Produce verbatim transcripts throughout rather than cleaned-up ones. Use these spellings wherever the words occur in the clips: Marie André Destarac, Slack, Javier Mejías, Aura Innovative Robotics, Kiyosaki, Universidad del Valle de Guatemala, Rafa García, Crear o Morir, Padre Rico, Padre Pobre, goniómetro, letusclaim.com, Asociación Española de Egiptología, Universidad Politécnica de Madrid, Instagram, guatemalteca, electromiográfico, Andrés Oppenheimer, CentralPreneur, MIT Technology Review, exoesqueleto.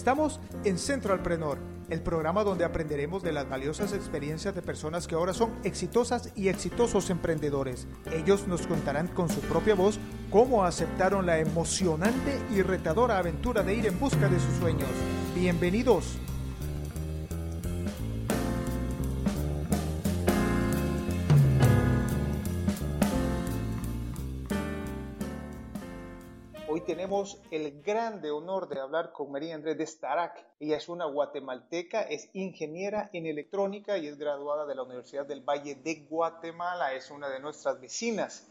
Estamos en CentralPreneur, el programa donde aprenderemos de las valiosas experiencias de personas que ahora son exitosas y exitosos emprendedores. Ellos nos contarán con su propia voz cómo aceptaron la emocionante y retadora aventura de ir en busca de sus sueños. ¡Bienvenidos! Hoy tenemos el grande honor de hablar con Marie André Destarac. Ella es una guatemalteca, es ingeniera en electrónica y es graduada de la Universidad del Valle de Guatemala. Es una de nuestras vecinas.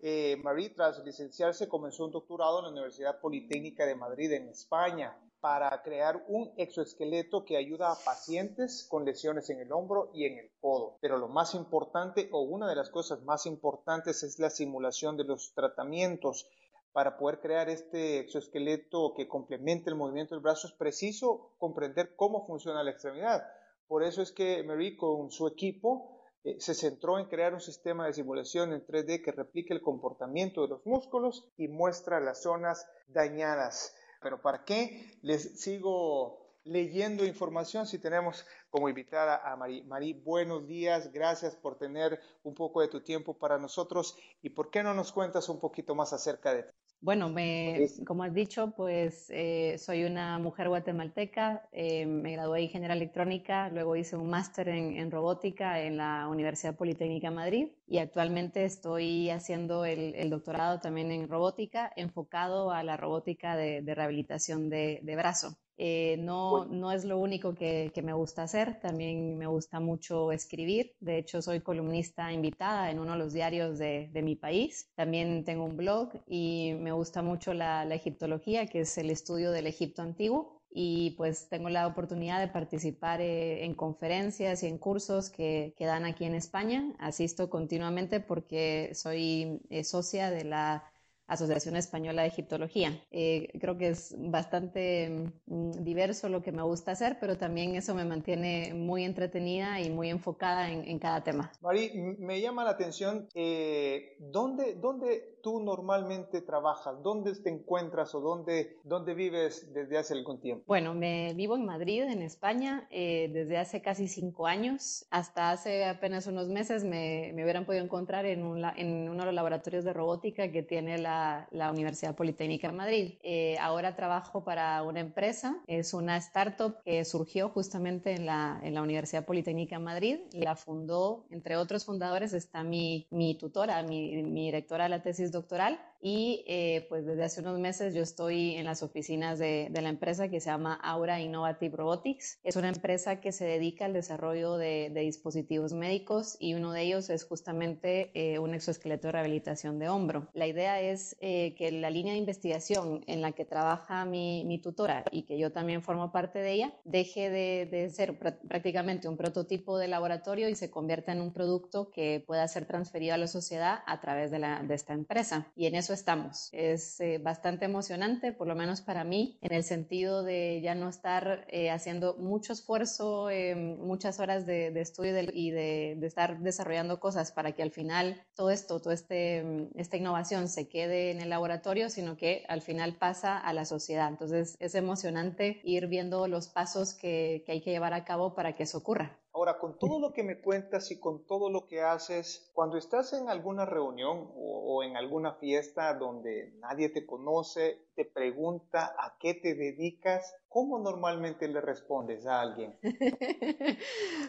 Eh, Marie, tras licenciarse, comenzó un doctorado en la Universidad Politécnica de Madrid, en España, para crear un exoesqueleto que ayuda a pacientes con lesiones en el hombro y en el codo. Pero lo más importante, o una de las cosas más importantes, es la simulación de los tratamientos. Para poder crear este exoesqueleto que complemente el movimiento del brazo es preciso comprender cómo funciona la extremidad. Por eso es que Marie, con su equipo, Eh, se centró en crear un sistema de simulación en tres D que replique el comportamiento de los músculos y muestra las zonas dañadas. Pero ¿para qué les sigo leyendo información si tenemos como invitada a Marie? Marie, buenos días, gracias por tener un poco de tu tiempo para nosotros. ¿Y por qué no nos cuentas un poquito más acerca de ti? Bueno, me, como has dicho, pues eh, soy una mujer guatemalteca, eh, me gradué de ingeniería electrónica, luego hice un máster en, en robótica en la Universidad Politécnica de Madrid y actualmente estoy haciendo el, el doctorado también en robótica, enfocado a la robótica de, de rehabilitación de, de brazo. Eh, no, no es lo único que, que me gusta hacer, también me gusta mucho escribir. De hecho, soy columnista invitada en uno de los diarios de, de mi país. También tengo un blog y me gusta mucho la, la egiptología, que es el estudio del Egipto antiguo. Y pues tengo la oportunidad de participar eh, en conferencias y en cursos que, que dan aquí en España. Asisto continuamente porque soy eh, socia de la Asociación Española de Egiptología. Eh, creo que es bastante mm, diverso lo que me gusta hacer, pero también eso me mantiene muy entretenida y muy enfocada en, en cada tema. Marie, me llama la atención, eh, ¿dónde, dónde tú normalmente trabajas? ¿Dónde te encuentras o dónde, dónde vives desde hace algún tiempo? Bueno, me vivo en Madrid, en España, eh, desde hace casi cinco años. Hasta hace apenas unos meses me, me hubieran podido encontrar en, un, en uno de los laboratorios de robótica que tiene la La, la Universidad Politécnica de Madrid. Eh, ahora trabajo para una empresa, es una startup que surgió justamente en la, en la Universidad Politécnica de Madrid. La fundó, entre otros fundadores, está mi, mi tutora, mi, mi directora de la tesis doctoral. Y eh, pues desde hace unos meses yo estoy en las oficinas de, de la empresa que se llama Aura Innovative Robotics. Es una empresa que se dedica al desarrollo de, de dispositivos médicos y uno de ellos es justamente eh, un exoesqueleto de rehabilitación de hombro. La idea es eh, que la línea de investigación en la que trabaja mi, mi tutora y que yo también formo parte de ella, deje de, de ser pr- prácticamente un prototipo de laboratorio y se convierta en un producto que pueda ser transferido a la sociedad a través de, la, de esta empresa. Y en eso estamos. Es eh, bastante emocionante, por lo menos para mí, en el sentido de ya no estar eh, haciendo mucho esfuerzo, eh, muchas horas de, de estudio de, y de, de estar desarrollando cosas para que al final todo esto, toda este, esta innovación se quede en el laboratorio, sino que al final pasa a la sociedad. Entonces es emocionante ir viendo los pasos que, que hay que llevar a cabo para que eso ocurra. Ahora, con todo lo que me cuentas y con todo lo que haces, cuando estás en alguna reunión o, o en alguna fiesta donde nadie te conoce, te pregunta a qué te dedicas, ¿cómo normalmente le respondes a alguien?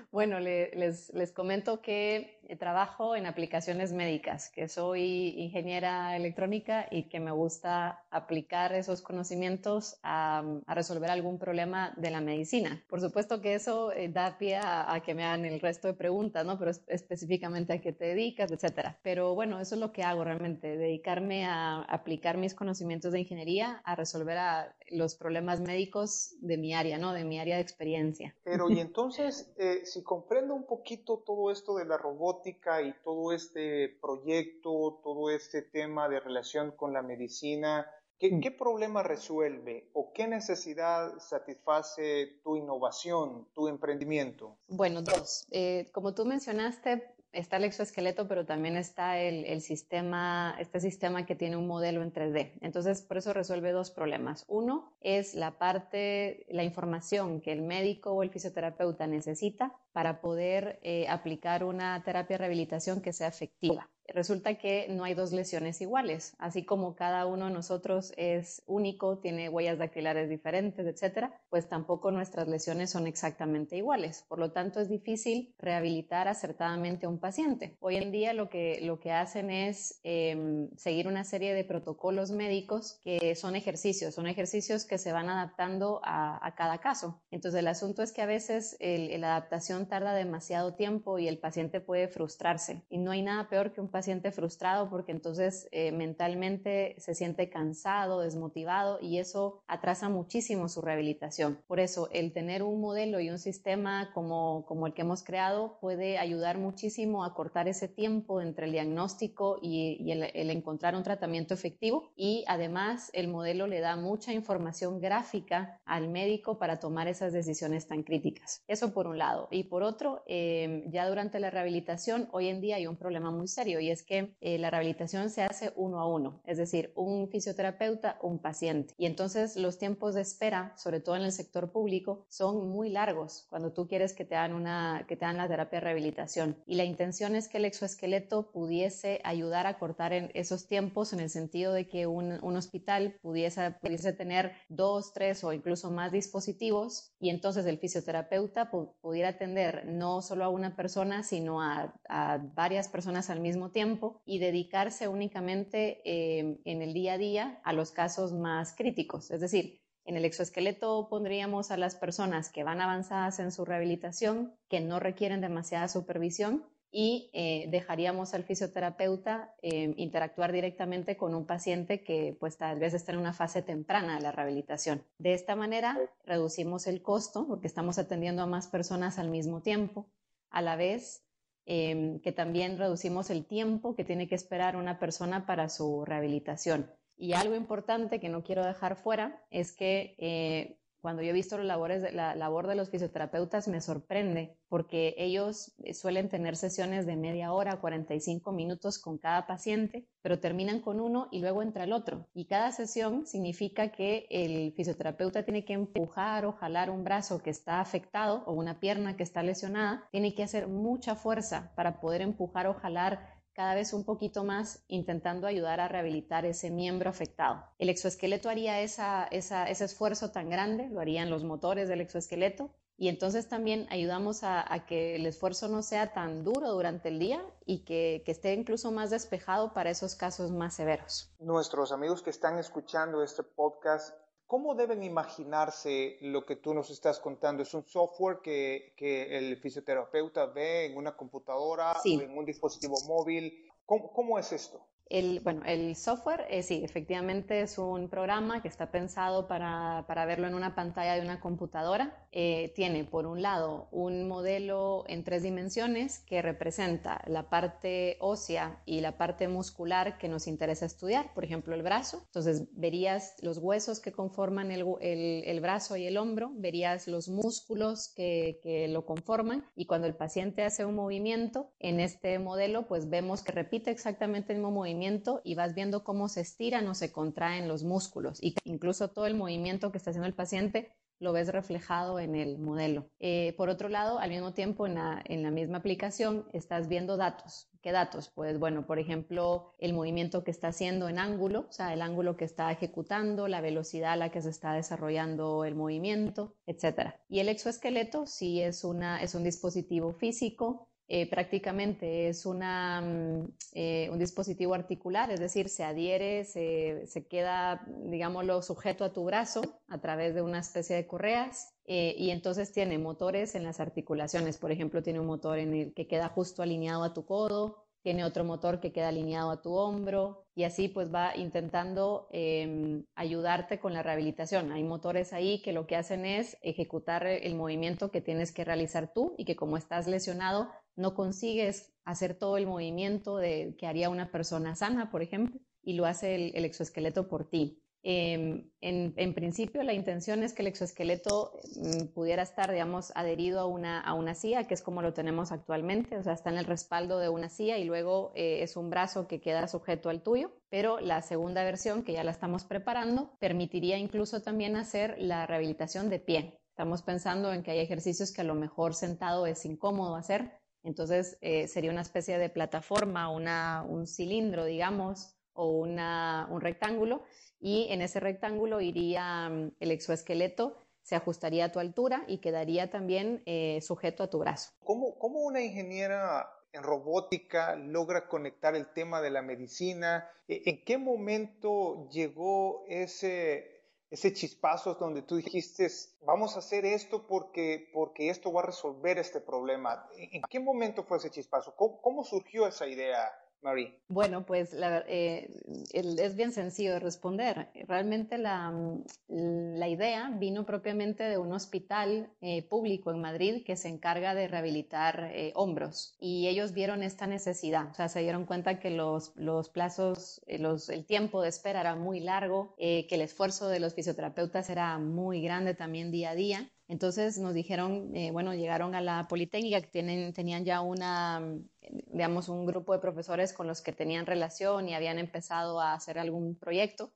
Bueno, le, les, les comento que trabajo en aplicaciones médicas, que soy ingeniera electrónica y que me gusta aplicar esos conocimientos a, a resolver algún problema de la medicina. Por supuesto que eso da pie a, a que me hagan el resto de preguntas, ¿no? Pero es, específicamente a qué te dedicas, etcétera. Pero bueno, eso es lo que hago realmente, dedicarme a aplicar mis conocimientos de ingeniería a resolver a los problemas médicos de mi área, ¿no? De mi área de experiencia. Pero y entonces, eh, si comprendo un poquito todo esto de la robótica y todo este proyecto, todo este tema de relación con la medicina, ¿qué, qué problema resuelve o qué necesidad satisface tu innovación, tu emprendimiento? Bueno, dos. Eh, como tú mencionaste, está el exoesqueleto, pero también está el, el sistema, este sistema que tiene un modelo en tres D. Entonces, por eso resuelve dos problemas. Uno es la parte, la información que el médico o el fisioterapeuta necesita para poder eh, aplicar una terapia de rehabilitación que sea efectiva. Resulta que no hay dos lesiones iguales, así como cada uno de nosotros es único, tiene huellas dactilares diferentes, etcétera, pues tampoco nuestras lesiones son exactamente iguales. Por lo tanto, es difícil rehabilitar acertadamente a un paciente. Hoy en día lo que, lo que hacen es eh, seguir una serie de protocolos médicos que son ejercicios, son ejercicios que se van adaptando a, a cada caso. Entonces, el asunto es que a veces la adaptación tarda demasiado tiempo y el paciente puede frustrarse, y no hay nada peor que un paciente frustrado, porque entonces eh, mentalmente se siente cansado, desmotivado, y eso atrasa muchísimo su rehabilitación. Por eso el tener un modelo y un sistema como, como el que hemos creado puede ayudar muchísimo a cortar ese tiempo entre el diagnóstico y, y el, el encontrar un tratamiento efectivo, y además el modelo le da mucha información gráfica al médico para tomar esas decisiones tan críticas. Eso por un lado, y por otro, eh, ya durante la rehabilitación hoy en día hay un problema muy serio, y es que eh, la rehabilitación se hace uno a uno, es decir, un fisioterapeuta, un paciente, y entonces los tiempos de espera, sobre todo en el sector público, son muy largos cuando tú quieres que te hagan una, que te hagan la terapia de rehabilitación, y la intención es que el exoesqueleto pudiese ayudar a cortar en esos tiempos, en el sentido de que un, un hospital pudiese, pudiese tener dos, tres o incluso más dispositivos, y entonces el fisioterapeuta pu- pudiera atender no solo a una persona, sino a, a varias personas al mismo tiempo, y dedicarse únicamente eh, en el día a día a los casos más críticos. Es decir, en el exoesqueleto pondríamos a las personas que van avanzadas en su rehabilitación, que no requieren demasiada supervisión, y eh, dejaríamos al fisioterapeuta eh, interactuar directamente con un paciente que pues tal vez está en una fase temprana de la rehabilitación. De esta manera reducimos el costo, porque estamos atendiendo a más personas al mismo tiempo, a la vez eh, que también reducimos el tiempo que tiene que esperar una persona para su rehabilitación. Y algo importante que no quiero dejar fuera es que eh, cuando yo he visto los labores de, la labor de los fisioterapeutas, me sorprende, porque ellos suelen tener sesiones de media hora, cuarenta y cinco minutos con cada paciente, pero terminan con uno y luego entra el otro. Y cada sesión significa que el fisioterapeuta tiene que empujar o jalar un brazo que está afectado o una pierna que está lesionada, tiene que hacer mucha fuerza para poder empujar o jalar cada vez un poquito más, intentando ayudar a rehabilitar ese miembro afectado. El exoesqueleto haría esa, esa, ese esfuerzo tan grande, lo harían los motores del exoesqueleto, y entonces también ayudamos a, a que el esfuerzo no sea tan duro durante el día, y que, que esté incluso más despejado para esos casos más severos. Nuestros amigos que están escuchando este podcast, ¿cómo deben imaginarse lo que tú nos estás contando? ¿Es un software que, que el fisioterapeuta ve en una computadora, sí, o en un dispositivo móvil? ¿Cómo, cómo es esto? El, bueno, el software, eh, sí, efectivamente es un programa que está pensado para, para verlo en una pantalla de una computadora. Eh, tiene, por un lado, un modelo en tres dimensiones que representa la parte ósea y la parte muscular que nos interesa estudiar, por ejemplo, el brazo. Entonces, verías los huesos que conforman el, el, el brazo y el hombro, verías los músculos que, que lo conforman, y cuando el paciente hace un movimiento, en este modelo, pues vemos que repite exactamente el mismo movimiento, y vas viendo cómo se estiran o se contraen los músculos, y incluso todo el movimiento que está haciendo el paciente lo ves reflejado en el modelo. Eh, por otro lado, al mismo tiempo, en la, en la misma aplicación estás viendo datos. ¿Qué datos? Pues bueno, por ejemplo, el movimiento que está haciendo en ángulo, o sea, el ángulo que está ejecutando, la velocidad a la que se está desarrollando el movimiento, etcétera. Y el exoesqueleto sí es una, es un dispositivo físico. Eh, prácticamente es una, eh, un dispositivo articular, es decir, se adhiere, se, se queda, digámoslo, sujeto a tu brazo a través de una especie de correas, eh, y entonces tiene motores en las articulaciones. Por ejemplo, tiene un motor en el que queda justo alineado a tu codo, tiene otro motor que queda alineado a tu hombro, y así pues va intentando eh, ayudarte con la rehabilitación. Hay motores ahí que lo que hacen es ejecutar el movimiento que tienes que realizar tú, y que como estás lesionado no consigues hacer todo el movimiento de, que haría una persona sana, por ejemplo, y lo hace el, el exoesqueleto por ti. Eh, en, en principio, la intención es que el exoesqueleto eh, pudiera estar, digamos, adherido a una, a una silla, que es como lo tenemos actualmente, o sea, está en el respaldo de una silla y luego eh, es un brazo que queda sujeto al tuyo, pero la segunda versión, que ya la estamos preparando, permitiría incluso también hacer la rehabilitación de pie. Estamos pensando en que hay ejercicios que a lo mejor sentado es incómodo hacer, entonces eh, sería una especie de plataforma, una, un cilindro, digamos, o una, un rectángulo, y en ese rectángulo iría el exoesqueleto, se ajustaría a tu altura y quedaría también eh, sujeto a tu brazo. ¿Cómo, cómo una ingeniera en robótica logra conectar el tema de la medicina? ¿En qué momento llegó ese, ese chispazo donde tú dijiste, vamos a hacer esto porque, porque esto va a resolver este problema? ¿En qué momento fue ese chispazo? ¿Cómo, cómo surgió esa idea, Marie? Bueno, pues la, eh, es bien sencillo de responder. Realmente la, la idea vino propiamente de un hospital eh, público en Madrid que se encarga de rehabilitar eh, hombros, y ellos vieron esta necesidad. O sea, se dieron cuenta que los, los plazos, los, el tiempo de espera era muy largo, eh, que el esfuerzo de los fisioterapeutas era muy grande también día a día. Entonces nos dijeron, eh, bueno, llegaron a la Politécnica, que tienen, tenían ya una, digamos, un grupo de profesores con los que tenían relación y habían empezado a hacer algún proyecto,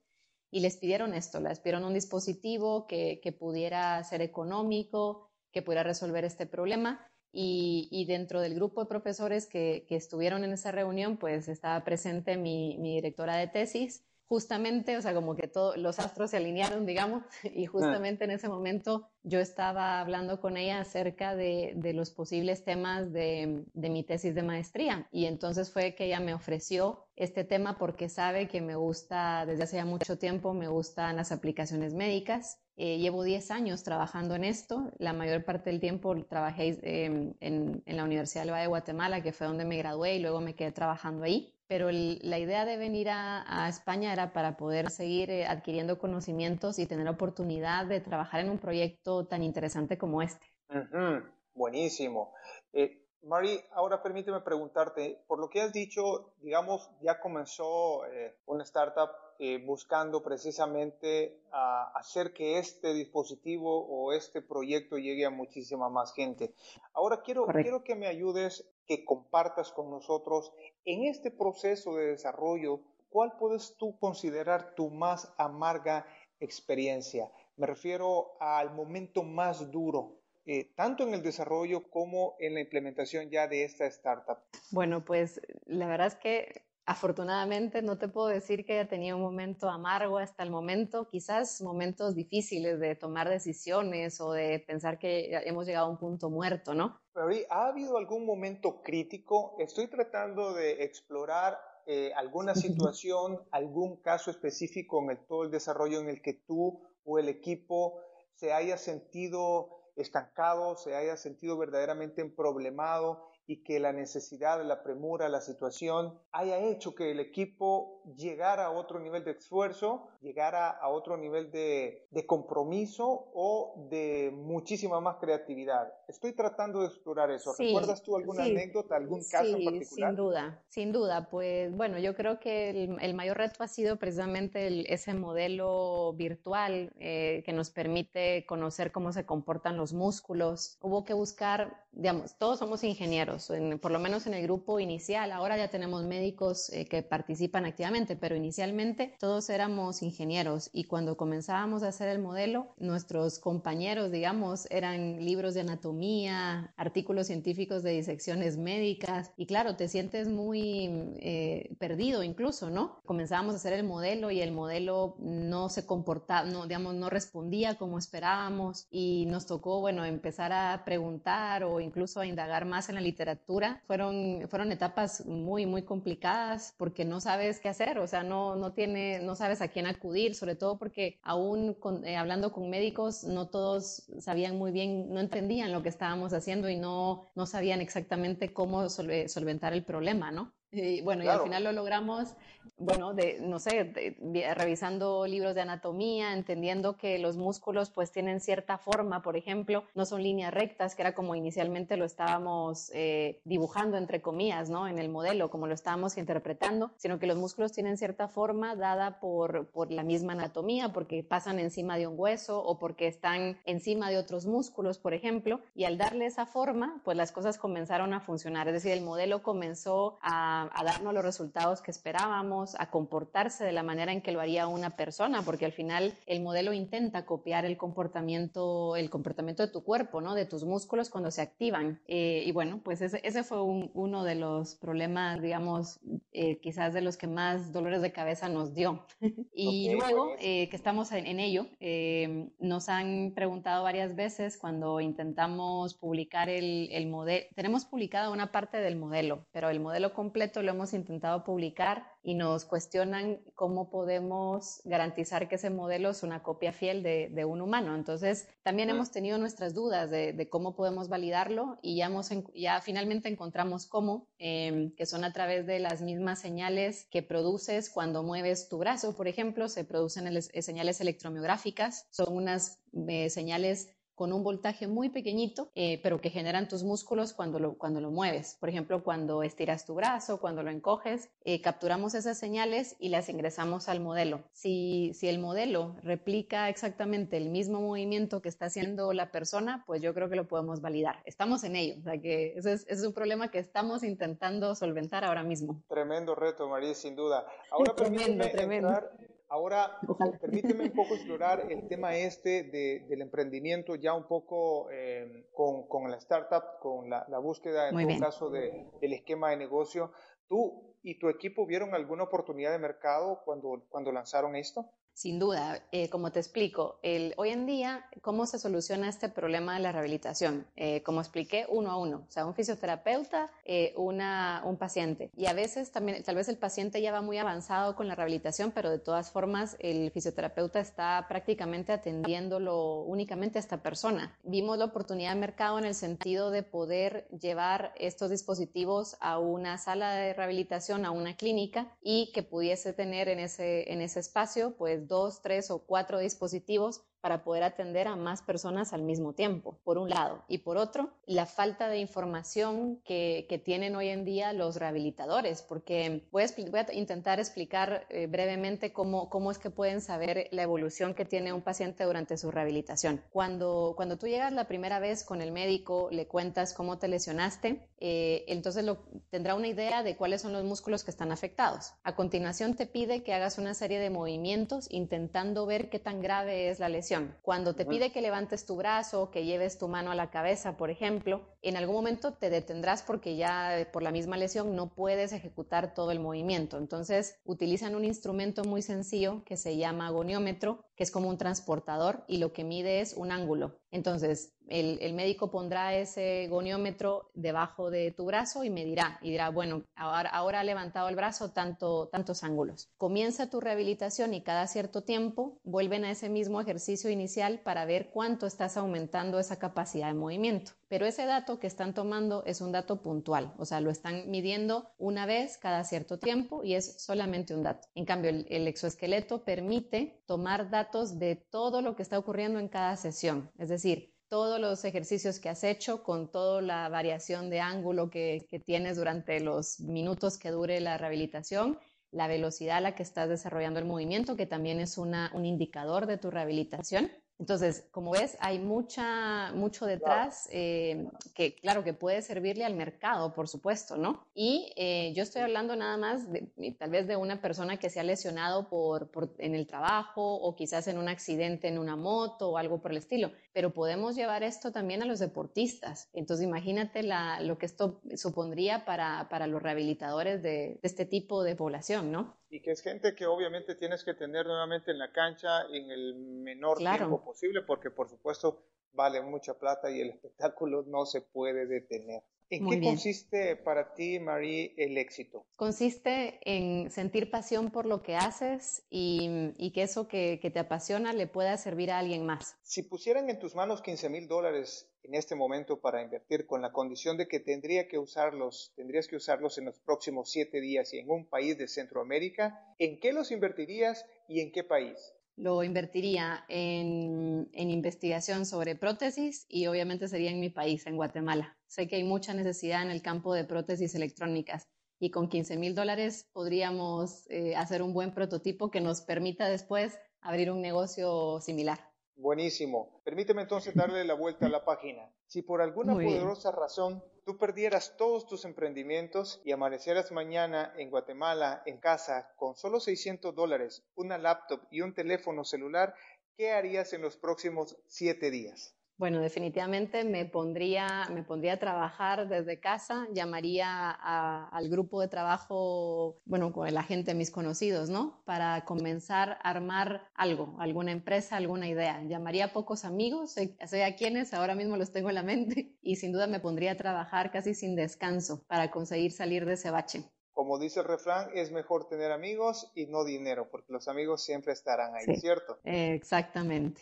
y les pidieron esto, les pidieron un dispositivo que, que pudiera ser económico, que pudiera resolver este problema, y, y dentro del grupo de profesores que, que estuvieron en esa reunión, pues estaba presente mi, mi directora de tesis, justamente, o sea, como que todos los astros se alinearon, digamos, y justamente en ese momento yo estaba hablando con ella acerca de, de los posibles temas de, de mi tesis de maestría, y entonces fue que ella me ofreció este tema porque sabe que me gusta, desde hace ya mucho tiempo me gustan las aplicaciones médicas. Eh, llevo diez años trabajando en esto, la mayor parte del tiempo trabajé eh, en, en la Universidad del Valle de Guatemala, que fue donde me gradué y luego me quedé trabajando ahí. Pero el, la idea de venir a, a España era para poder seguir eh, adquiriendo conocimientos y tener la oportunidad de trabajar en un proyecto tan interesante como este. Uh-huh. Buenísimo. Eh, Marie, ahora permíteme preguntarte, por lo que has dicho, digamos, ya comenzó eh, una startup eh, buscando precisamente a hacer que este dispositivo o este proyecto llegue a muchísima más gente. Ahora quiero, quiero que me ayudes, que compartas con nosotros en este proceso de desarrollo, ¿cuál puedes tú considerar tu más amarga experiencia? Me refiero al momento más duro, eh, tanto en el desarrollo como en la implementación ya de esta startup. Bueno, pues la verdad es que afortunadamente no te puedo decir que haya tenido un momento amargo hasta el momento, quizás momentos difíciles de tomar decisiones o de pensar que hemos llegado a un punto muerto, ¿no? Marie, ¿ha habido algún momento crítico? Estoy tratando de explorar eh, alguna situación, algún caso específico en el, todo el desarrollo en el que tú o el equipo se haya sentido estancado, se haya sentido verdaderamente emproblemado, y que la necesidad, la premura, la situación haya hecho que el equipo llegara a otro nivel de esfuerzo, llegara a otro nivel de, de compromiso o de muchísima más creatividad. Estoy tratando de explorar eso. Sí, ¿recuerdas tú alguna sí, anécdota, algún caso sí, en particular? Sin duda, sin duda. Pues bueno, yo creo que el, el mayor reto ha sido precisamente el, ese modelo virtual eh, que nos permite conocer cómo se comportan los músculos. Hubo que buscar, digamos, todos somos ingenieros, En, por lo menos en el grupo inicial. Ahora ya tenemos médicos eh, que participan activamente, pero inicialmente todos éramos ingenieros, y cuando comenzábamos a hacer el modelo, nuestros compañeros, digamos, eran libros de anatomía, artículos científicos de disecciones médicas, y claro, te sientes muy eh, perdido incluso, ¿no? Comenzábamos a hacer el modelo y el modelo no se comportaba, no, digamos, no respondía como esperábamos, y nos tocó, bueno, empezar a preguntar o incluso a indagar más en la literatura. literatura, fueron, fueron etapas muy, muy complicadas porque no sabes qué hacer, o sea, no, no, tiene, no sabes a quién acudir, sobre todo porque aún con, eh, hablando con médicos, no todos sabían muy bien, no entendían lo que estábamos haciendo y no, no sabían exactamente cómo sol- solventar el problema, ¿no? Y bueno, claro. Y al final lo logramos, bueno, de, no sé, de, revisando libros de anatomía, entendiendo que los músculos pues tienen cierta forma, por ejemplo, no son líneas rectas, que era como inicialmente lo estábamos eh, dibujando, entre comillas, ¿no? En el modelo, como lo estábamos interpretando, sino que los músculos tienen cierta forma dada por, por la misma anatomía, porque pasan encima de un hueso o porque están encima de otros músculos, por ejemplo, y al darle esa forma, pues las cosas comenzaron a funcionar, es decir, el modelo comenzó a a darnos los resultados que esperábamos, a comportarse de la manera en que lo haría una persona, porque al final el modelo intenta copiar el comportamiento, el comportamiento de tu cuerpo, ¿no? De tus músculos cuando se activan. Eh, y bueno, pues ese, ese fue un, uno de los problemas, digamos, eh, quizás de los que más dolores de cabeza nos dio. Y okay, luego, eh, que estamos en, en ello, eh, nos han preguntado varias veces cuando intentamos publicar el, el modelo. Tenemos publicada una parte del modelo, pero el modelo completo lo hemos intentado publicar y nos cuestionan cómo podemos garantizar que ese modelo es una copia fiel de, de un humano. Entonces, también ah. hemos tenido nuestras dudas de, de cómo podemos validarlo y ya, hemos, ya finalmente encontramos cómo, eh, que son a través de las mismas señales que produces cuando mueves tu brazo, por ejemplo, se producen el, señales electromiográficas, son unas eh, señales con un voltaje muy pequeñito, eh, pero que generan tus músculos cuando lo, cuando lo mueves. Por ejemplo, cuando estiras tu brazo, cuando lo encoges, eh, capturamos esas señales y las ingresamos al modelo. Si, si el modelo replica exactamente el mismo movimiento que está haciendo la persona, pues yo creo que lo podemos validar. Estamos en ello, o sea que ese es, ese es un problema que estamos intentando solventar ahora mismo. Tremendo reto, María, sin duda. Ahora tremendo, tremendo. Entrar... Ahora, Ojalá. permíteme un poco explorar el tema este de, del emprendimiento ya un poco eh, con, con la startup, con la, la búsqueda, en Muy todo bien. caso, de, del esquema de negocio. ¿Tú y tu equipo vieron alguna oportunidad de mercado cuando, cuando lanzaron esto? Sin duda, eh, como te explico, el, hoy en día, ¿cómo se soluciona este problema de la rehabilitación? Eh, como expliqué, uno a uno, o sea, un fisioterapeuta, eh, una, un paciente. Y a veces también, tal vez el paciente ya va muy avanzado con la rehabilitación, pero de todas formas el fisioterapeuta está prácticamente atendiéndolo únicamente a esta persona. Vimos la oportunidad de mercado en el sentido de poder llevar estos dispositivos a una sala de rehabilitación, a una clínica, y que pudiese tener en ese, en ese espacio, pues, dos, tres o cuatro dispositivos para poder atender a más personas al mismo tiempo, por un lado. Y por otro, la falta de información que, que tienen hoy en día los rehabilitadores, porque voy a, voy a intentar explicar eh, brevemente cómo, cómo es que pueden saber la evolución que tiene un paciente durante su rehabilitación. Cuando, cuando tú llegas la primera vez con el médico, le cuentas cómo te lesionaste, eh, entonces lo, tendrá una idea de cuáles son los músculos que están afectados. A continuación te pide que hagas una serie de movimientos intentando ver qué tan grave es la lesión. Cuando te pide que levantes tu brazo, que lleves tu mano a la cabeza, por ejemplo, en algún momento te detendrás porque ya por la misma lesión no puedes ejecutar todo el movimiento. Entonces utilizan un instrumento muy sencillo que se llama goniómetro, que es como un transportador y lo que mide es un ángulo. Entonces el, el médico pondrá ese goniómetro debajo de tu brazo y medirá y dirá, bueno, ahora, ahora ha levantado el brazo tanto, tantos ángulos. Comienza tu rehabilitación y cada cierto tiempo vuelven a ese mismo ejercicio inicial para ver cuánto estás aumentando esa capacidad de movimiento. Pero ese dato que están tomando es un dato puntual, o sea, lo están midiendo una vez cada cierto tiempo y es solamente un dato. En cambio, el, el exoesqueleto permite tomar datos de todo lo que está ocurriendo en cada sesión, es decir, todos los ejercicios que has hecho con toda la variación de ángulo que, que tienes durante los minutos que dure la rehabilitación, la velocidad a la que estás desarrollando el movimiento, que también es una, un indicador de tu rehabilitación. Entonces, como ves, hay mucha, mucho detrás eh, que, claro, que puede servirle al mercado, por supuesto, ¿no? Y eh, yo estoy hablando nada más, de, tal vez, de una persona que se ha lesionado por, por, en el trabajo o quizás en un accidente en una moto o algo por el estilo, pero podemos llevar esto también a los deportistas. Entonces, imagínate la, lo que esto supondría para, para los rehabilitadores de, de este tipo de población, ¿no? Y que es gente que obviamente tienes que tener nuevamente en la cancha en el menor claro. tiempo posible, porque por supuesto vale mucha plata y el espectáculo no se puede detener. ¿En Muy qué bien. consiste para ti, Marie, el éxito? Consiste en sentir pasión por lo que haces y, y que eso que, que te apasiona le pueda servir a alguien más. Si pusieran en tus manos quince mil dólares en este momento para invertir con la condición de que tendría que usarlos, tendrías que usarlos en los próximos siete días y en un país de Centroamérica, ¿en qué los invertirías y en qué país? Lo invertiría en, en investigación sobre prótesis y obviamente sería en mi país, en Guatemala. Sé que hay mucha necesidad en el campo de prótesis electrónicas y con quince mil dólares podríamos eh, hacer un buen prototipo que nos permita después abrir un negocio similar. Buenísimo. Permíteme entonces darle la vuelta a la página. Si por alguna Muy poderosa bien. razón tú perdieras todos tus emprendimientos y amanecieras mañana en Guatemala, en casa, con solo seiscientos dólares, una laptop y un teléfono celular, ¿qué harías en los próximos siete días? Bueno, definitivamente me pondría, me pondría a trabajar desde casa, llamaría a, al grupo de trabajo, bueno, con la gente, mis conocidos, ¿no? Para comenzar a armar algo, alguna empresa, alguna idea. Llamaría a pocos amigos, sé, sé a quienes ahora mismo los tengo en la mente, y sin duda me pondría a trabajar casi sin descanso para conseguir salir de ese bache. Como dice el refrán, es mejor tener amigos y no dinero, porque los amigos siempre estarán ahí, sí, ¿cierto? Exactamente.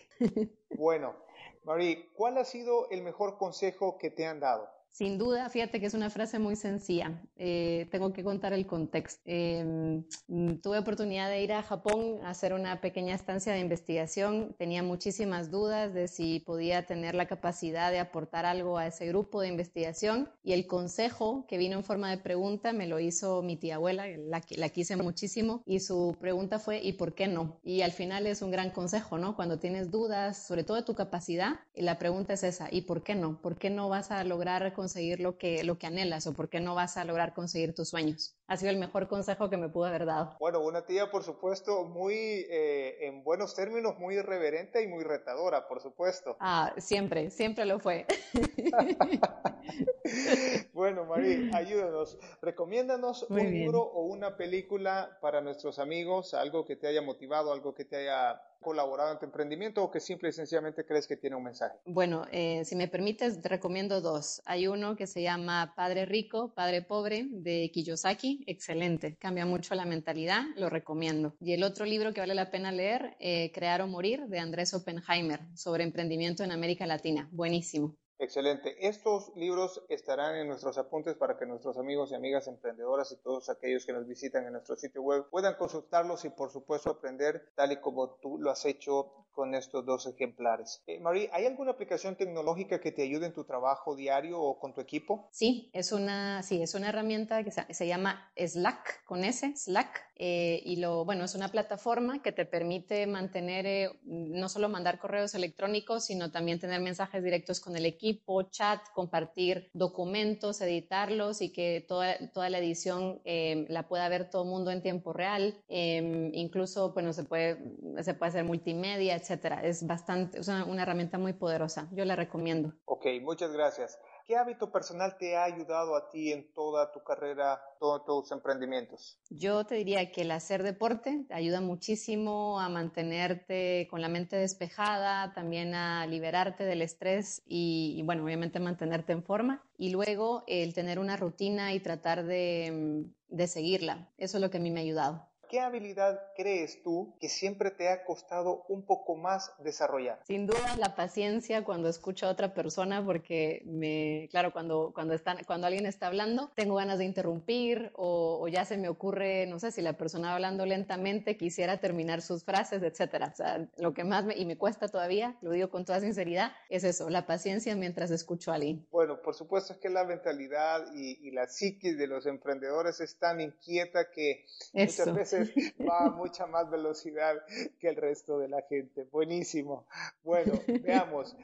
Bueno, Marie, ¿cuál ha sido el mejor consejo que te han dado? Sin duda, fíjate que es una frase muy sencilla. Eh, tengo que contar el contexto. Eh, tuve oportunidad de ir a Japón a hacer una pequeña estancia de investigación. Tenía muchísimas dudas de si podía tener la capacidad de aportar algo a ese grupo de investigación. Y el consejo que vino en forma de pregunta me lo hizo mi tía abuela, la, la quise muchísimo. Y su pregunta fue, ¿y por qué no? Y al final es un gran consejo, ¿no? Cuando tienes dudas, sobre todo de tu capacidad, la pregunta es esa, ¿y por qué no? ¿Por qué no vas a lograr conseguir lo que, lo que anhelas o por qué no vas a lograr conseguir tus sueños? Ha sido el mejor consejo que me pudo haber dado. Bueno, una tía, por supuesto, muy, eh, en buenos términos, muy irreverente y muy retadora, por supuesto. Ah, siempre, siempre lo fue. Bueno, Marie, ayúdanos. Recomiéndanos muy un bien. libro o una película para nuestros amigos, algo que te haya motivado, algo que te haya colaborado en tu emprendimiento o que simple y sencillamente crees que tiene un mensaje. Bueno, eh, si me permites, te recomiendo dos. Hay uno que se llama Padre Rico, Padre Pobre, de Kiyosaki. Excelente, cambia mucho la mentalidad, lo recomiendo. Y el otro libro que vale la pena leer, eh, Crear o Morir, de Andrés Oppenheimer, sobre emprendimiento en América Latina. Buenísimo. Excelente. Estos libros estarán en nuestros apuntes para que nuestros amigos y amigas emprendedoras y todos aquellos que nos visitan en nuestro sitio web puedan consultarlos y, por supuesto, aprender tal y como tú lo has hecho con estos dos ejemplares. Eh, Marie, ¿hay alguna aplicación tecnológica que te ayude en tu trabajo diario o con tu equipo? Sí, es una, sí, es una herramienta que se, se llama Slack, con S, Slack. Eh, y lo, bueno, es una plataforma que te permite mantener, eh, no solo mandar correos electrónicos, sino también tener mensajes directos con el equipo, chat, compartir documentos, editarlos y que toda, toda la edición eh, la pueda ver todo el mundo en tiempo real. Eh, incluso, bueno, se puede, se puede hacer multimedia, etcétera. Es bastante, es una, una herramienta muy poderosa. Yo la recomiendo. Ok, muchas gracias. ¿Qué hábito personal te ha ayudado a ti en toda tu carrera, todos tus emprendimientos? Yo te diría que el hacer deporte te ayuda muchísimo a mantenerte con la mente despejada, también a liberarte del estrés y, y bueno, obviamente mantenerte en forma. Y luego el tener una rutina y tratar de, de seguirla. Eso es lo que a mí me ha ayudado. ¿Qué habilidad crees tú que siempre te ha costado un poco más desarrollar? Sin duda la paciencia cuando escucho a otra persona porque, me, claro, cuando, cuando, están, cuando alguien está hablando tengo ganas de interrumpir o, o ya se me ocurre, no sé, si la persona hablando lentamente quisiera terminar sus frases, etcétera. O sea, lo que más me, y me cuesta todavía, lo digo con toda sinceridad, es eso, la paciencia mientras escucho a alguien. Bueno, por supuesto es que la mentalidad y, y la psiquis de los emprendedores es tan inquieta que eso. muchas veces va a mucha más velocidad que el resto de la gente. Buenísimo. Bueno, veamos.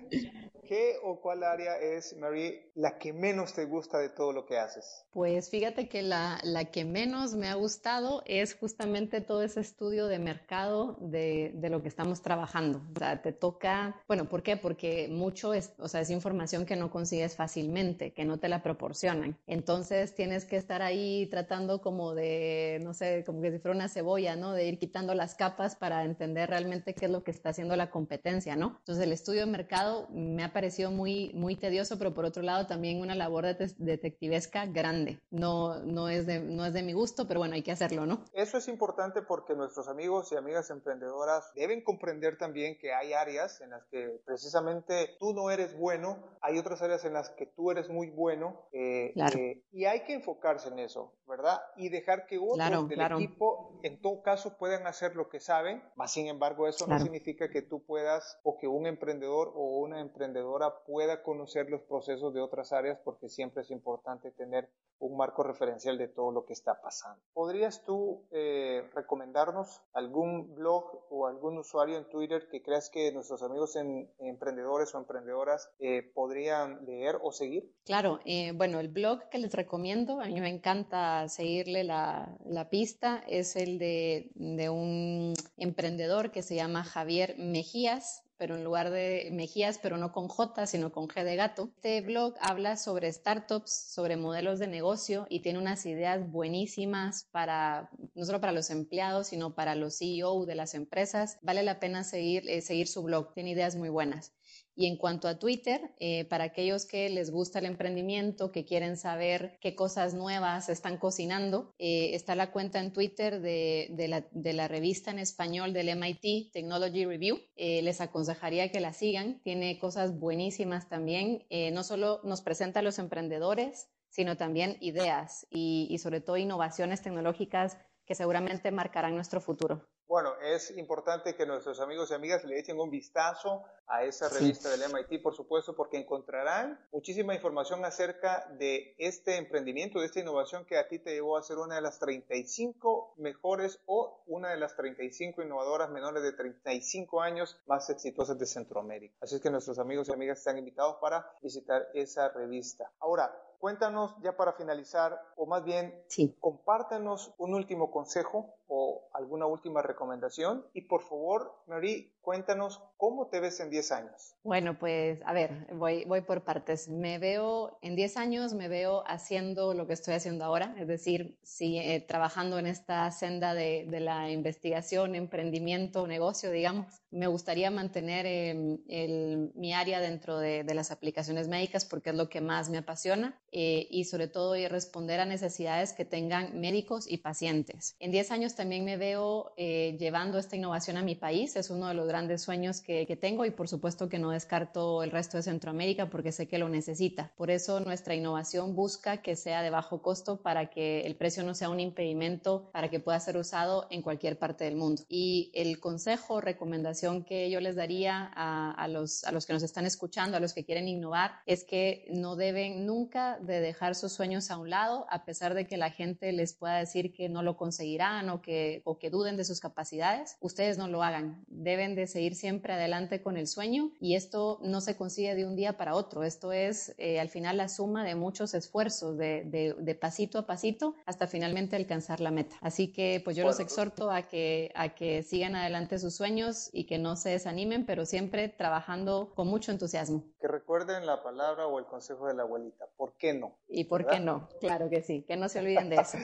¿Qué o cuál área es, Marie, la que menos te gusta de todo lo que haces? Pues fíjate que la, la que menos me ha gustado es justamente todo ese estudio de mercado de, de lo que estamos trabajando. O sea, te toca... Bueno, ¿por qué? Porque mucho es, o sea, es información que no consigues fácilmente, que no te la proporcionan. Entonces tienes que estar ahí tratando como de, no sé, como que si fuera una cebolla, ¿no? De ir quitando las capas para entender realmente qué es lo que está haciendo la competencia, ¿no? Entonces el estudio de mercado me ha parecido pareció muy, muy tedioso, pero por otro lado también una labor de detectivesca grande. No, no, es de, no es de mi gusto, pero bueno, hay que hacerlo, ¿no? Eso es importante porque nuestros amigos y amigas emprendedoras deben comprender también que hay áreas en las que precisamente tú no eres bueno, hay otras áreas en las que tú eres muy bueno, eh, claro. eh, y hay que enfocarse en eso, ¿verdad? Y dejar que otros claro, del claro. equipo en todo caso puedan hacer lo que saben, mas sin embargo eso claro. no significa que tú puedas o que un emprendedor o una emprendedora pueda conocer los procesos de otras áreas, porque siempre es importante tener un marco referencial de todo lo que está pasando. ¿Podrías tú eh, recomendarnos algún blog o algún usuario en Twitter que creas que nuestros amigos en, emprendedores o emprendedoras eh, podrían leer o seguir? Claro, eh, bueno, el blog que les recomiendo, a mí me encanta seguirle la, la pista, es el de, de un emprendedor que se llama Javier Mejías, pero en lugar de Mejías, pero no con J, sino con G de gato. Este blog habla sobre startups, sobre modelos de negocio y tiene unas ideas buenísimas para, no solo para los empleados, sino para los C E O de las empresas. Vale la pena seguir, eh, seguir su blog, tiene ideas muy buenas. Y en cuanto a Twitter, eh, para aquellos que les gusta el emprendimiento, que quieren saber qué cosas nuevas están cocinando, eh, está la cuenta en Twitter de, de, la, de la revista en español del M I T Technology Review. Eh, les aconsejaría que la sigan. Tiene cosas buenísimas también. Eh, no solo nos presenta a los emprendedores, sino también ideas y, y sobre todo innovaciones tecnológicas que seguramente marcarán nuestro futuro. Bueno, es importante que nuestros amigos y amigas le echen un vistazo a esa revista sí. del M I T, por supuesto, porque encontrarán muchísima información acerca de este emprendimiento, de esta innovación que a ti te llevó a ser una de las treinta y cinco mejores o una de las treinta y cinco innovadoras menores de treinta y cinco años más exitosas de Centroamérica. Así es que nuestros amigos y amigas están invitados para visitar esa revista. Ahora, cuéntanos ya para finalizar, o más bien, sí. compártanos un último consejo o alguna última recomendación. Y por favor, Marie, cuéntanos cómo te ves en diez años. Bueno, pues a ver, voy, voy por partes. Me veo en diez años, me veo haciendo lo que estoy haciendo ahora, es decir, sí, eh, trabajando en esta senda de, de la investigación, emprendimiento, negocio, digamos. Me gustaría mantener eh, el, mi área dentro de, de las aplicaciones médicas porque es lo que más me apasiona. Eh, y sobre todo responder a necesidades que tengan médicos y pacientes. En diez años también me veo eh, llevando esta innovación a mi país, es uno de los grandes sueños que, que tengo y por supuesto que no descarto el resto de Centroamérica porque sé que lo necesita. Por eso nuestra innovación busca que sea de bajo costo para que el precio no sea un impedimento para que pueda ser usado en cualquier parte del mundo. Y el consejo, recomendación que yo les daría a, a, los, a los que nos están escuchando, a los que quieren innovar, es que no deben nunca de dejar sus sueños a un lado, a pesar de que la gente les pueda decir que no lo conseguirán o que, o que duden de sus capacidades, ustedes no lo hagan. Deben de seguir siempre adelante con el sueño y esto no se consigue de un día para otro. Esto es eh, al final la suma de muchos esfuerzos de, de, de pasito a pasito hasta finalmente alcanzar la meta. Así que pues yo bueno, los exhorto a que, a que sigan adelante sus sueños y que no se desanimen, pero siempre trabajando con mucho entusiasmo. Que recuerden la palabra o el consejo de la abuelita. ¿Por qué? No, ¿Y por ¿verdad? qué no? Claro que sí, que no se olviden de eso.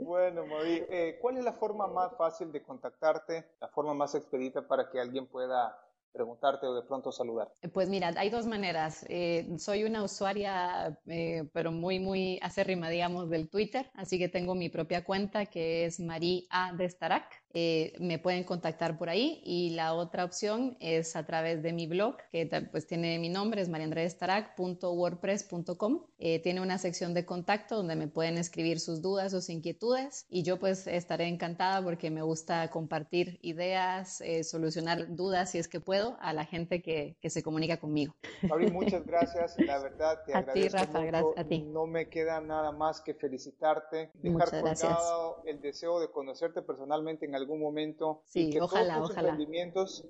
Bueno, Marie, eh, ¿cuál es la forma más fácil de contactarte, la forma más expedita para que alguien pueda preguntarte o de pronto saludar? Pues mira, hay dos maneras. Eh, soy una usuaria, eh, pero muy, muy acérrima, digamos, del Twitter, así que tengo mi propia cuenta que es Marie A. Destarac. Eh, me pueden contactar por ahí y la otra opción es a través de mi blog, que pues tiene mi nombre, es marie andré destarac punto wordpress punto com. Eh, tiene una sección de contacto donde me pueden escribir sus dudas, sus inquietudes y yo pues estaré encantada porque me gusta compartir ideas, eh, solucionar dudas si es que puedo a la gente que, que se comunica conmigo. Marie, muchas gracias, la verdad te a agradezco ti, Rafa, mucho. Gracias a ti. No me queda nada más que felicitarte, dejar colgado el deseo de conocerte personalmente en algún momento, sí, y que ojalá, todos tus ojalá. emprendimientos,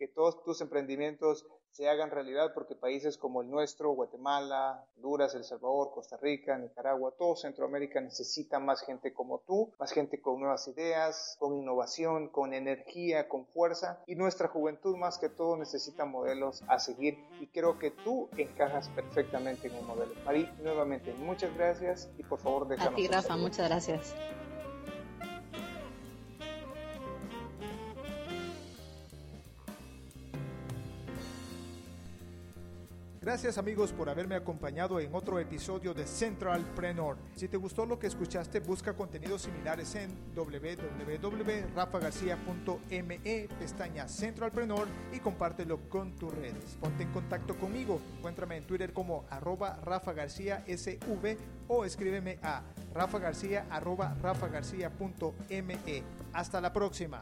que todos tus emprendimientos se hagan realidad, porque países como el nuestro, Guatemala, Honduras, El Salvador, Costa Rica, Nicaragua, todo Centroamérica necesita más gente como tú, más gente con nuevas ideas, con innovación, con energía, con fuerza, y nuestra juventud más que todo necesita modelos a seguir, y creo que tú encajas perfectamente en un modelo. Marie, nuevamente, muchas gracias y por favor déjanos. A ti, Rafa, saludos. Muchas gracias. Gracias amigos por haberme acompañado en otro episodio de CentralPreneur. Si te gustó lo que escuchaste, busca contenidos similares en w w w punto rafa garcía punto m e, pestaña CentralPreneur, y compártelo con tus redes. Ponte en contacto conmigo, encuéntrame en Twitter como arroba Rafa García S V o escríbeme a rafagarcia arroba rafagarcia punto m e. Hasta la próxima.